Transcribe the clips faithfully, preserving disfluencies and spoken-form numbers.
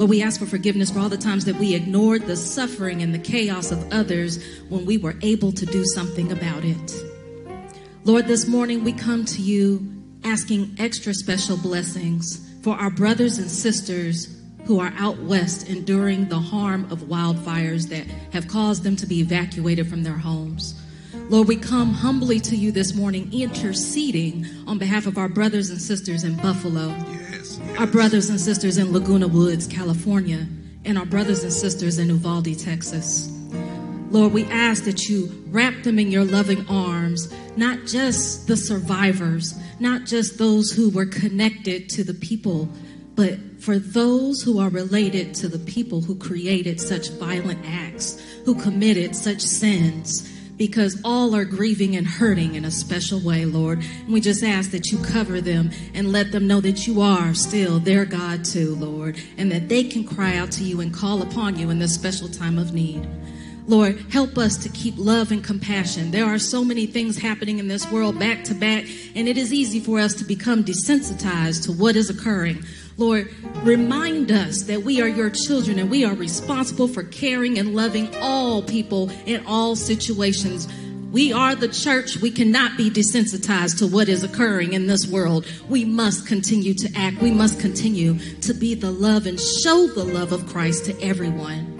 Lord, we ask for forgiveness for all the times that we ignored the suffering and the chaos of others when we were able to do something about it. Lord, this morning we come to you asking extra special blessings for our brothers and sisters who are out west enduring the harm of wildfires that have caused them to be evacuated from their homes. Lord, we come humbly to you this morning, interceding on behalf of our brothers and sisters in Buffalo, yes, yes. our brothers and sisters in Laguna Woods, California, and our brothers and sisters in Uvalde, Texas. Lord, we ask that you wrap them in your loving arms, not just the survivors, not just those who were connected to the people, but for those who are related to the people who created such violent acts, who committed such sins, because all are grieving and hurting in a special way, Lord. And we just ask that you cover them and let them know that you are still their God too, Lord, and that they can cry out to you and call upon you in this special time of need. Lord, help us to keep love and compassion. There are so many things happening in this world back to back, and it is easy for us to become desensitized to what is occurring. Lord, remind us that we are your children and we are responsible for caring and loving all people in all situations. We are the church. We cannot be desensitized to what is occurring in this world. We must continue to act. We must continue to be the love and show the love of Christ to everyone.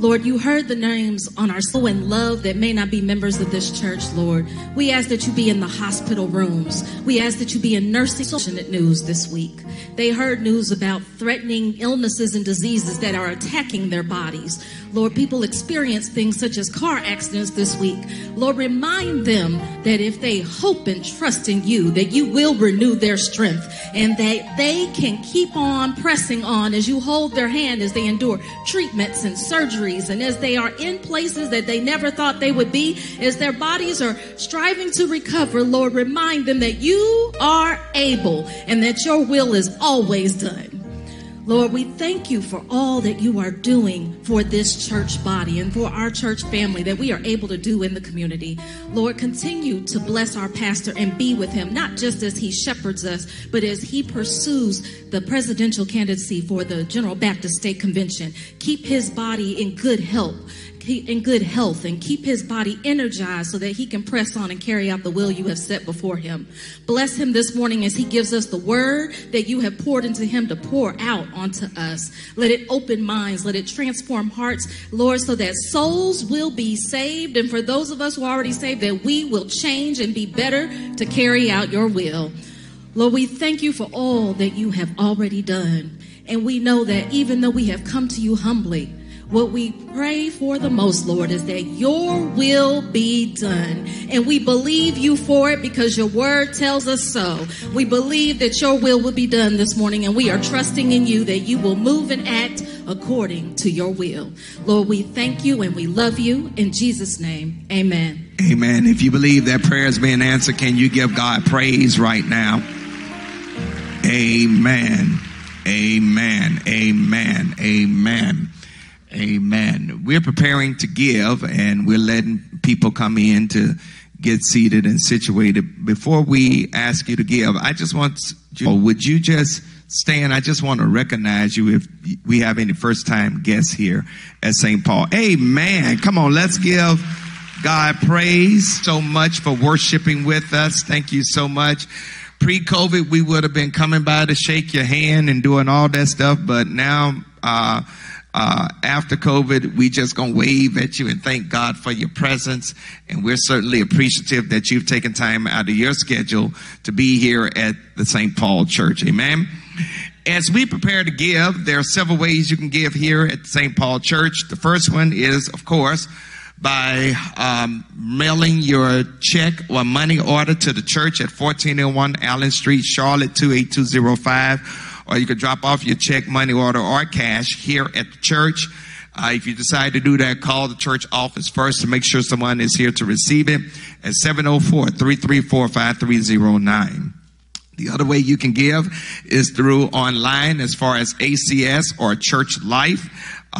Lord, you heard the names on our soul and love that may not be members of this church, Lord. We ask that you be in the hospital rooms. We ask that you be in nursing. Fortunate news this week. They heard news about threatening illnesses and diseases that are attacking their bodies. Lord, people experience things such as car accidents this week. Lord, remind them that if they hope and trust in you, that you will renew their strength and that they can keep on pressing on as you hold their hand as they endure treatments and surgery. And as they are in places that they never thought they would be, as their bodies are striving to recover, Lord, remind them that you are able and that your will is always done. Lord, we thank you for all that you are doing for this church body and for our church family that we are able to do in the community. Lord, continue to bless our pastor and be with him, not just as he shepherds us, but as he pursues the presidential candidacy for the General Baptist State Convention. Keep his body in good health. in good health and keep his body energized so that he can press on and carry out the will you have set before him. Bless him this morning as he gives us the word that you have poured into him to pour out onto us. Let it open minds. Let it transform hearts, Lord, so that souls will be saved. And for those of us who are already saved, that we will change and be better to carry out your will. Lord, we thank you for all that you have already done. And we know that even though we have come to you humbly, what we pray for the most, Lord, is that your will be done. And we believe you for it because your word tells us so. We believe that your will will be done this morning, and we are trusting in you that you will move and act according to your will. Lord, we thank you and we love you. In Jesus' name, amen. Amen. If you believe that prayer is being answered, can you give God praise right now? Amen. Amen. Amen. Amen. Amen. We're preparing to give, and we're letting people come in to get seated and situated. Before we ask you to give, I just want you, would you just stand? I just want to recognize you if we have any first-time guests here at Saint Paul. Amen. Come on, let's give God praise so much for worshiping with us. Thank you so much. Pre-COVID, we would have been coming by to shake your hand and doing all that stuff, but now... uh Uh, after COVID, we just going to wave at you and thank God for your presence. And we're certainly appreciative that you've taken time out of your schedule to be here at the Saint Paul Church. Amen. As we prepare to give, there are several ways you can give here at Saint Paul Church. The first one is, of course, by um, mailing your check or money order to the church at fourteen oh one Allen Street, Charlotte two eight two zero five. Or you can drop off your check, money order, or cash here at the church. Uh, if you decide to do that, call the church office first to make sure someone is here to receive it at seven oh four, three three four, five three oh nine. The other way you can give is through online as far as A C S or Church Life.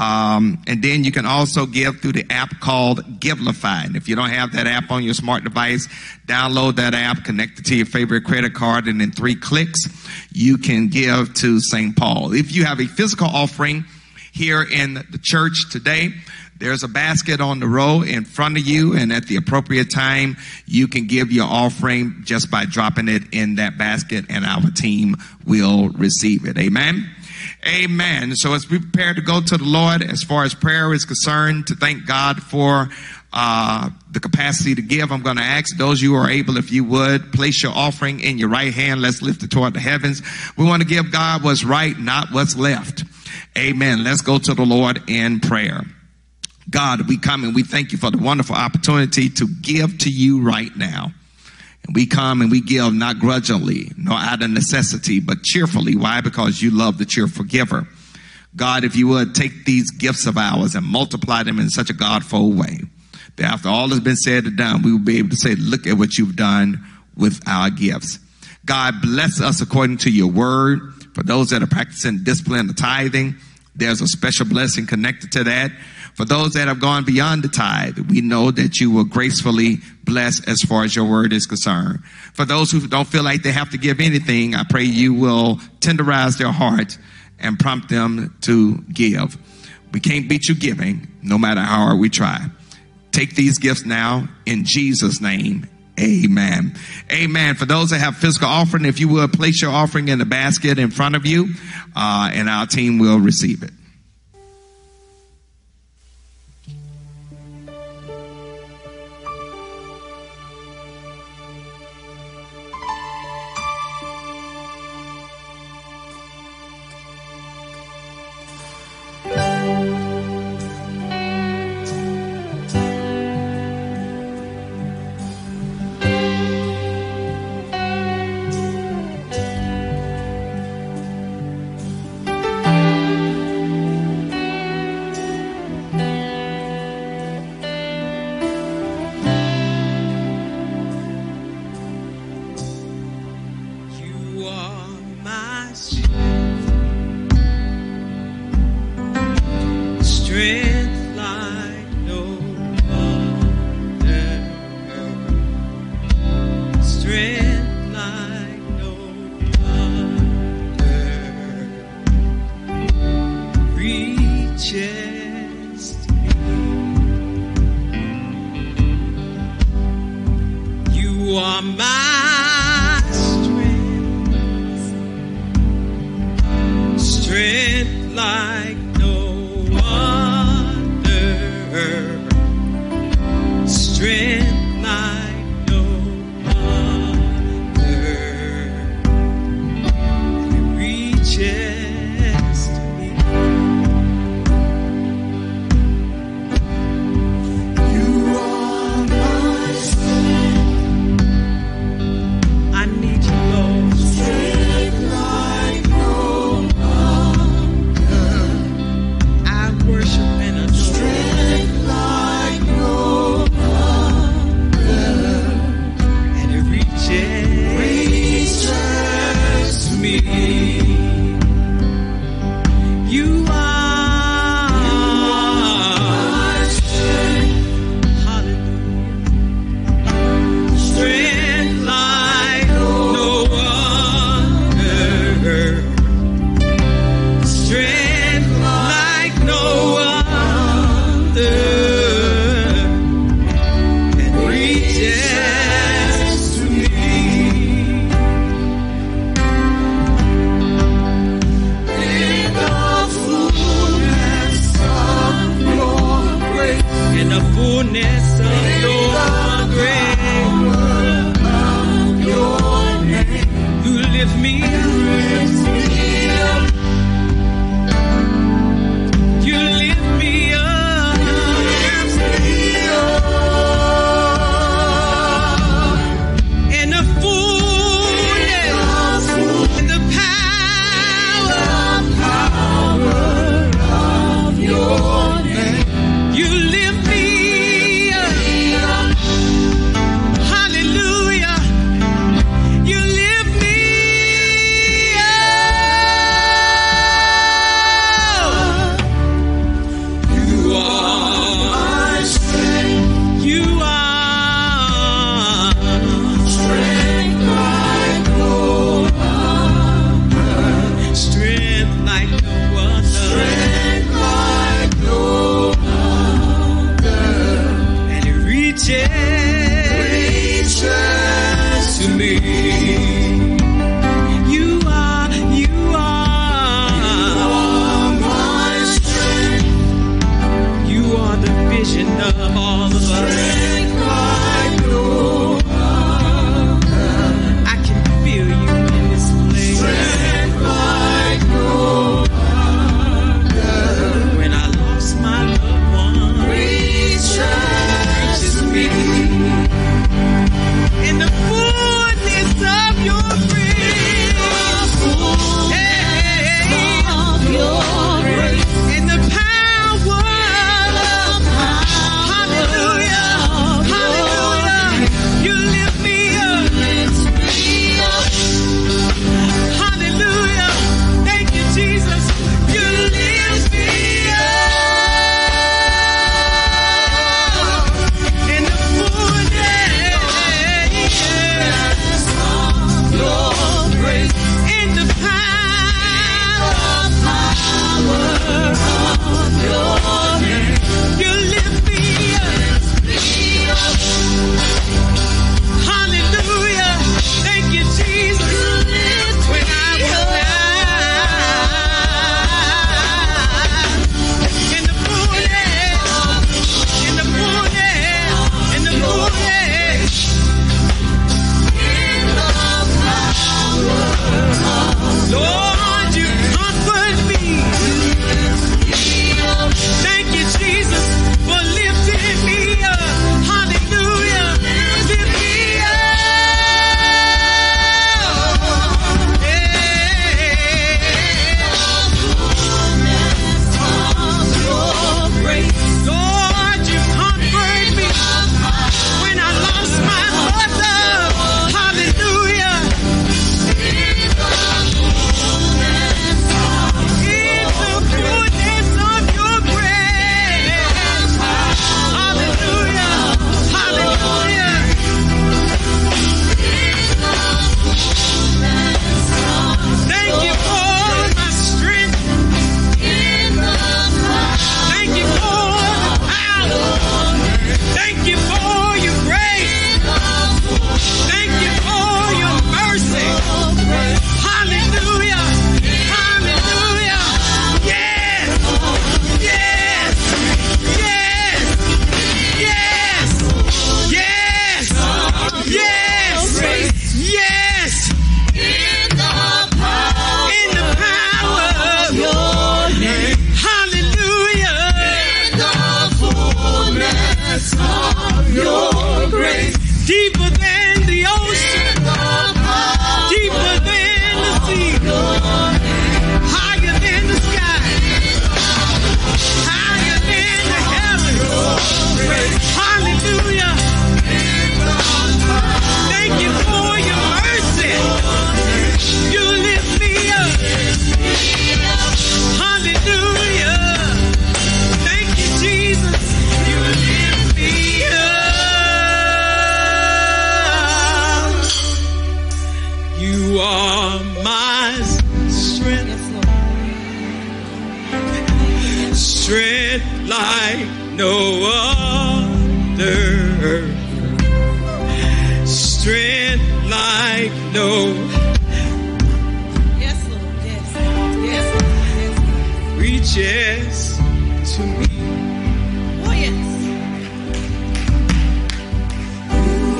Um, and then you can also give through the app called Givelify. And if you don't have that app on your smart device, download that app, connect it to your favorite credit card, and in three clicks, you can give to Saint Paul. If you have a physical offering here in the church today, there's a basket on the row in front of you, and at the appropriate time, you can give your offering just by dropping it in that basket, and our team will receive it. Amen. Amen. So as we prepare to go to the Lord, as far as prayer is concerned, to thank God for uh, the capacity to give, I'm going to ask those you who are able, if you would, place your offering in your right hand. Let's lift it toward the heavens. We want to give God what's right, not what's left. Amen. Let's go to the Lord in prayer. God, we come and we thank you for the wonderful opportunity to give to you right now. We come and we give not grudgingly, nor out of necessity, but cheerfully. Why? Because you love the cheerful giver. God, if you would, take these gifts of ours and multiply them in such a Godfold way that after all has been said and done, we will be able to say, look at what you've done with our gifts. God, bless us according to your word. For those that are practicing discipline of tithing, there's a special blessing connected to that. For those that have gone beyond the tithe, we know that you will gracefully bless as far as your word is concerned. For those who don't feel like they have to give anything, I pray you will tenderize their heart and prompt them to give. We can't beat you giving, no matter how hard we try. Take these gifts now in Jesus' name. Amen. Amen. For those that have physical offering, if you would, place your offering in the basket in front of you, uh, and our team will receive it. deeper than the ocean, deeper than the sea, higher than the sky, higher than the heavens. Hallelujah. Thank you for your mercy. You lift me up. Hallelujah. Thank you, Jesus. You lift me up. You are my strength. Strength like no other. Strength like no. Yes, Lord. Yes, Lord. Yes, Lord. Reaches to me. Oh, yes. You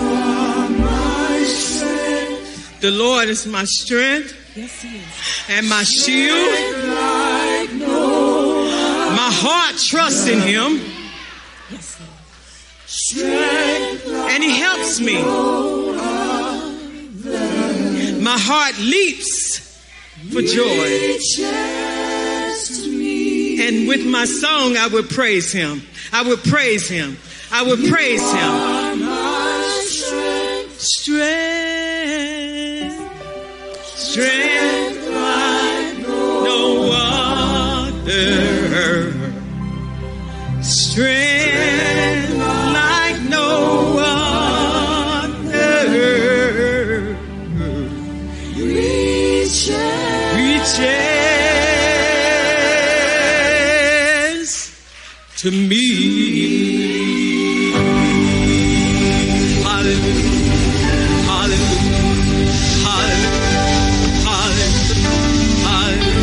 are my strength. The Lord is my strength. Yes, He is. And my strength shield. Like no other. My heart trusts in Him. Yes, Lord. Strength like and He helps me. No. My heart leaps for joy. And with my song, I will praise Him. I will praise Him. I will you praise Him. Strength. Strength. Strength like no other. Strength like no other. Reaches to me. Hallelujah. Hallelujah. Hallelujah. Hallelujah.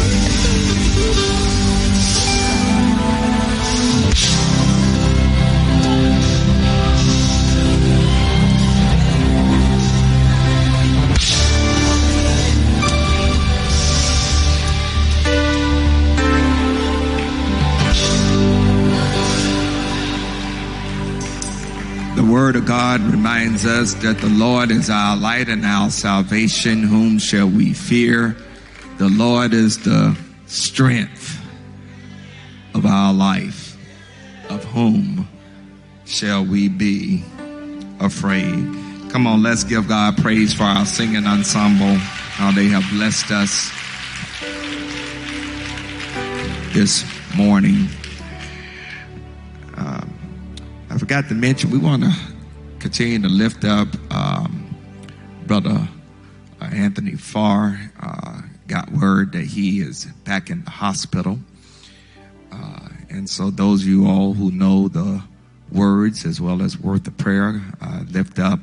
The Word of God reminds us that the Lord is our light and our salvation. Whom shall we fear? The Lord is the strength of our life. Of whom shall we be afraid? Come on, let's give God praise for our singing ensemble, how they have blessed us this morning. Um, I forgot to mention, we want to continue to lift up um, Brother uh, Anthony Farr. Uh, got word that he is back in the hospital. Uh, and so those of you all who know the words as well as worth of prayer, uh, lift up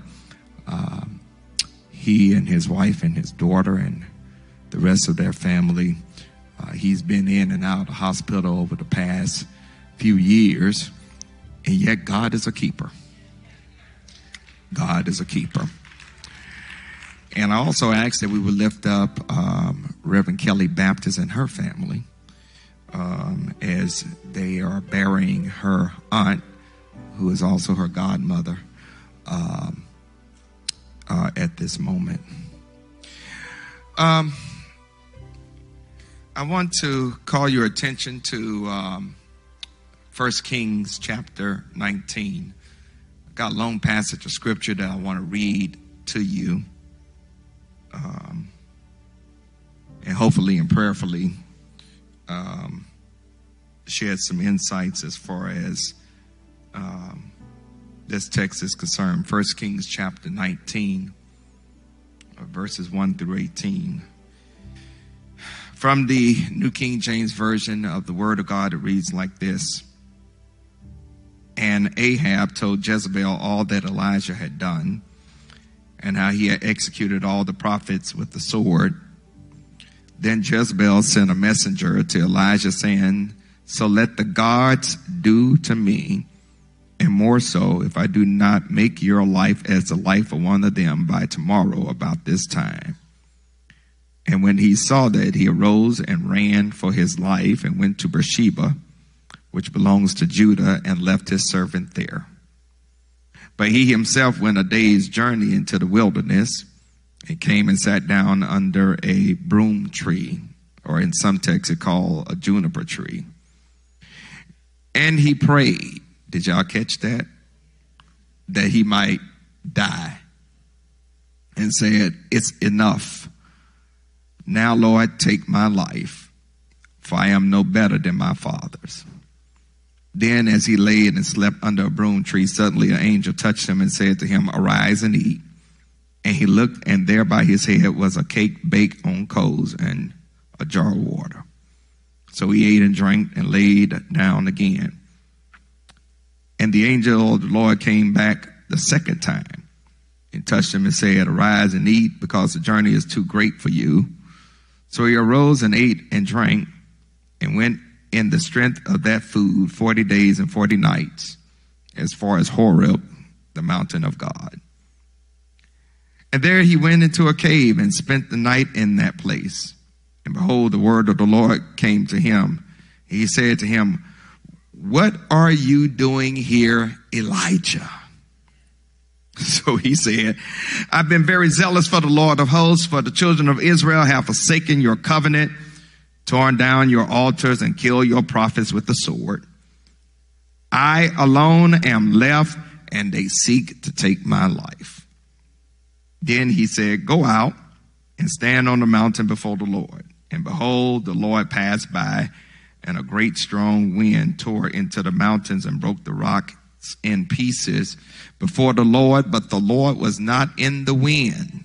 um, he and his wife and his daughter and the rest of their family. Uh, he's been in and out of hospital over the past few years. And yet God is a keeper. God is a keeper. And I also asked that we would lift up um, Reverend Kelly Baptist and her family um, as they are burying her aunt, who is also her godmother, um, uh, at this moment. Um, I want to call your attention to... Um, First Kings chapter nineteen. I've got a long passage of scripture that I want to read to you. Um, and hopefully and prayerfully um, share some insights as far as um, this text is concerned. First Kings chapter nineteen, verses one through eighteen. From the New King James Version of the Word of God, it reads like this. And Ahab told Jezebel all that Elijah had done and how he had executed all the prophets with the sword. Then Jezebel sent a messenger to Elijah saying, so let the gods do to me, and more so, if I do not make your life as the life of one of them by tomorrow about this time. And when he saw that, he arose and ran for his life and went to Beersheba, which belongs to Judah, and left his servant there. But he himself went a day's journey into the wilderness and came and sat down under a broom tree, or in some texts it called a juniper tree. And he prayed. Did y'all catch that? That he might die. And said, "It's enough. Now, Lord, take my life, for I am no better than my fathers." Then as he laid and slept under a broom tree, suddenly an angel touched him and said to him, "Arise and eat." And he looked, and there by his head was a cake baked on coals and a jar of water. So he ate and drank and laid down again. And the angel of the Lord came back the second time and touched him and said, "Arise and eat, because the journey is too great for you." So he arose and ate and drank, and went in the strength of that food forty days and forty nights, as far as Horeb, the mountain of God. And there he went into a cave and spent the night in that place. And behold, the word of the Lord came to him. He said to him, "What are you doing here, Elijah?" So he said, "I've been very zealous for the Lord of hosts, for the children of Israel have forsaken your covenant, torn down your altars, and killed your prophets with the sword. I alone am left, and they seek to take my life." Then he said, "Go out and stand on the mountain before the Lord." And behold, the Lord passed by, and a great strong wind tore into the mountains and broke the rock in pieces before the Lord, but the Lord was not in the wind.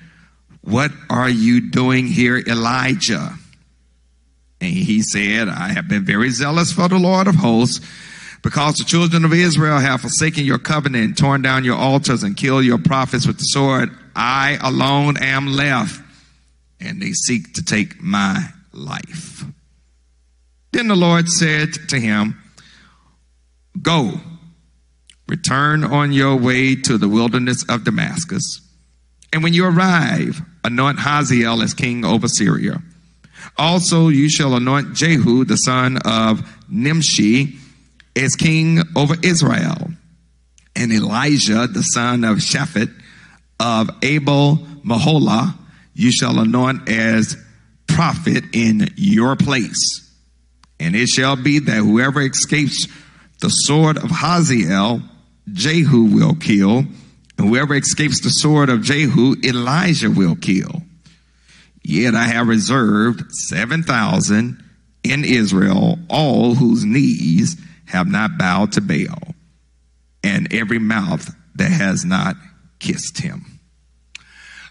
"What are you doing here, Elijah?" And he said, "I have been very zealous for the Lord of hosts, because the children of Israel have forsaken your covenant and torn down your altars and killed your prophets with the sword. I alone am left, and they seek to take my life." Then the Lord said to him, "Go, return on your way to the wilderness of Damascus. And when you arrive, anoint Haziel as king over Syria. Also you shall anoint Jehu, the son of Nimshi, as king over Israel. And Elijah, the son of Shaphat, of Abel-Meholah, you shall anoint as prophet in your place. And it shall be that whoever escapes the sword of Haziel, Jehu will kill. And whoever escapes the sword of Jehu, Elijah will kill. Yet I have reserved seven thousand in Israel, all whose knees have not bowed to Baal, and every mouth that has not kissed him."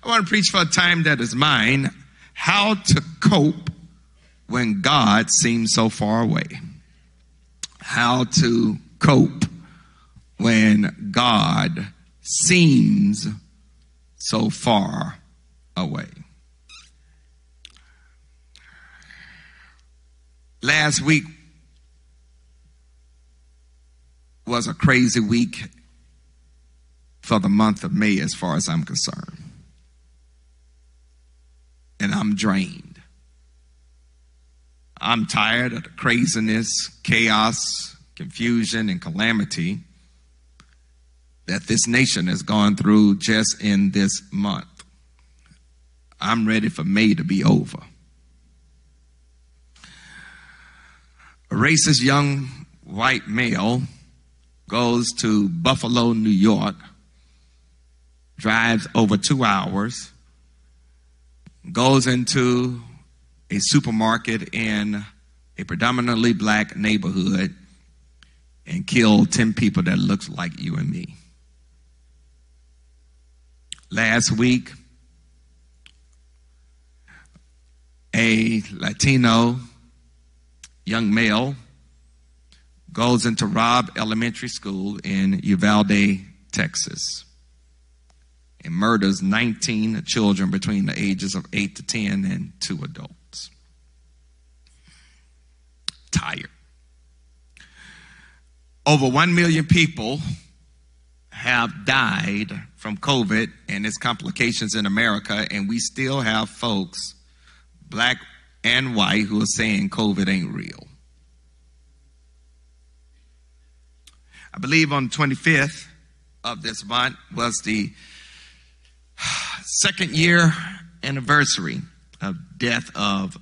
I want to preach for a time that is mine, how to cope when God seems so far away. How to cope when God seems so far away. Last week was a crazy week for the month of May, as far as I'm concerned. And I'm drained. I'm tired of the craziness, chaos, confusion, and calamity that this nation has gone through just in this month. I'm ready for May to be over. A racist young white male goes to Buffalo, New York, drives over two hours, goes into a supermarket in a predominantly black neighborhood, and killed ten people that looks like you and me. Last week, a Latino young male goes into Robb Elementary School in Uvalde, Texas, and murders nineteen children between the ages of eight to ten and two adults. Tired. Over one million people have died from COVID and its complications in America, and we still have folks, black and white, who are saying COVID ain't real. I believe on the twenty-fifth of this month was the second year anniversary of death of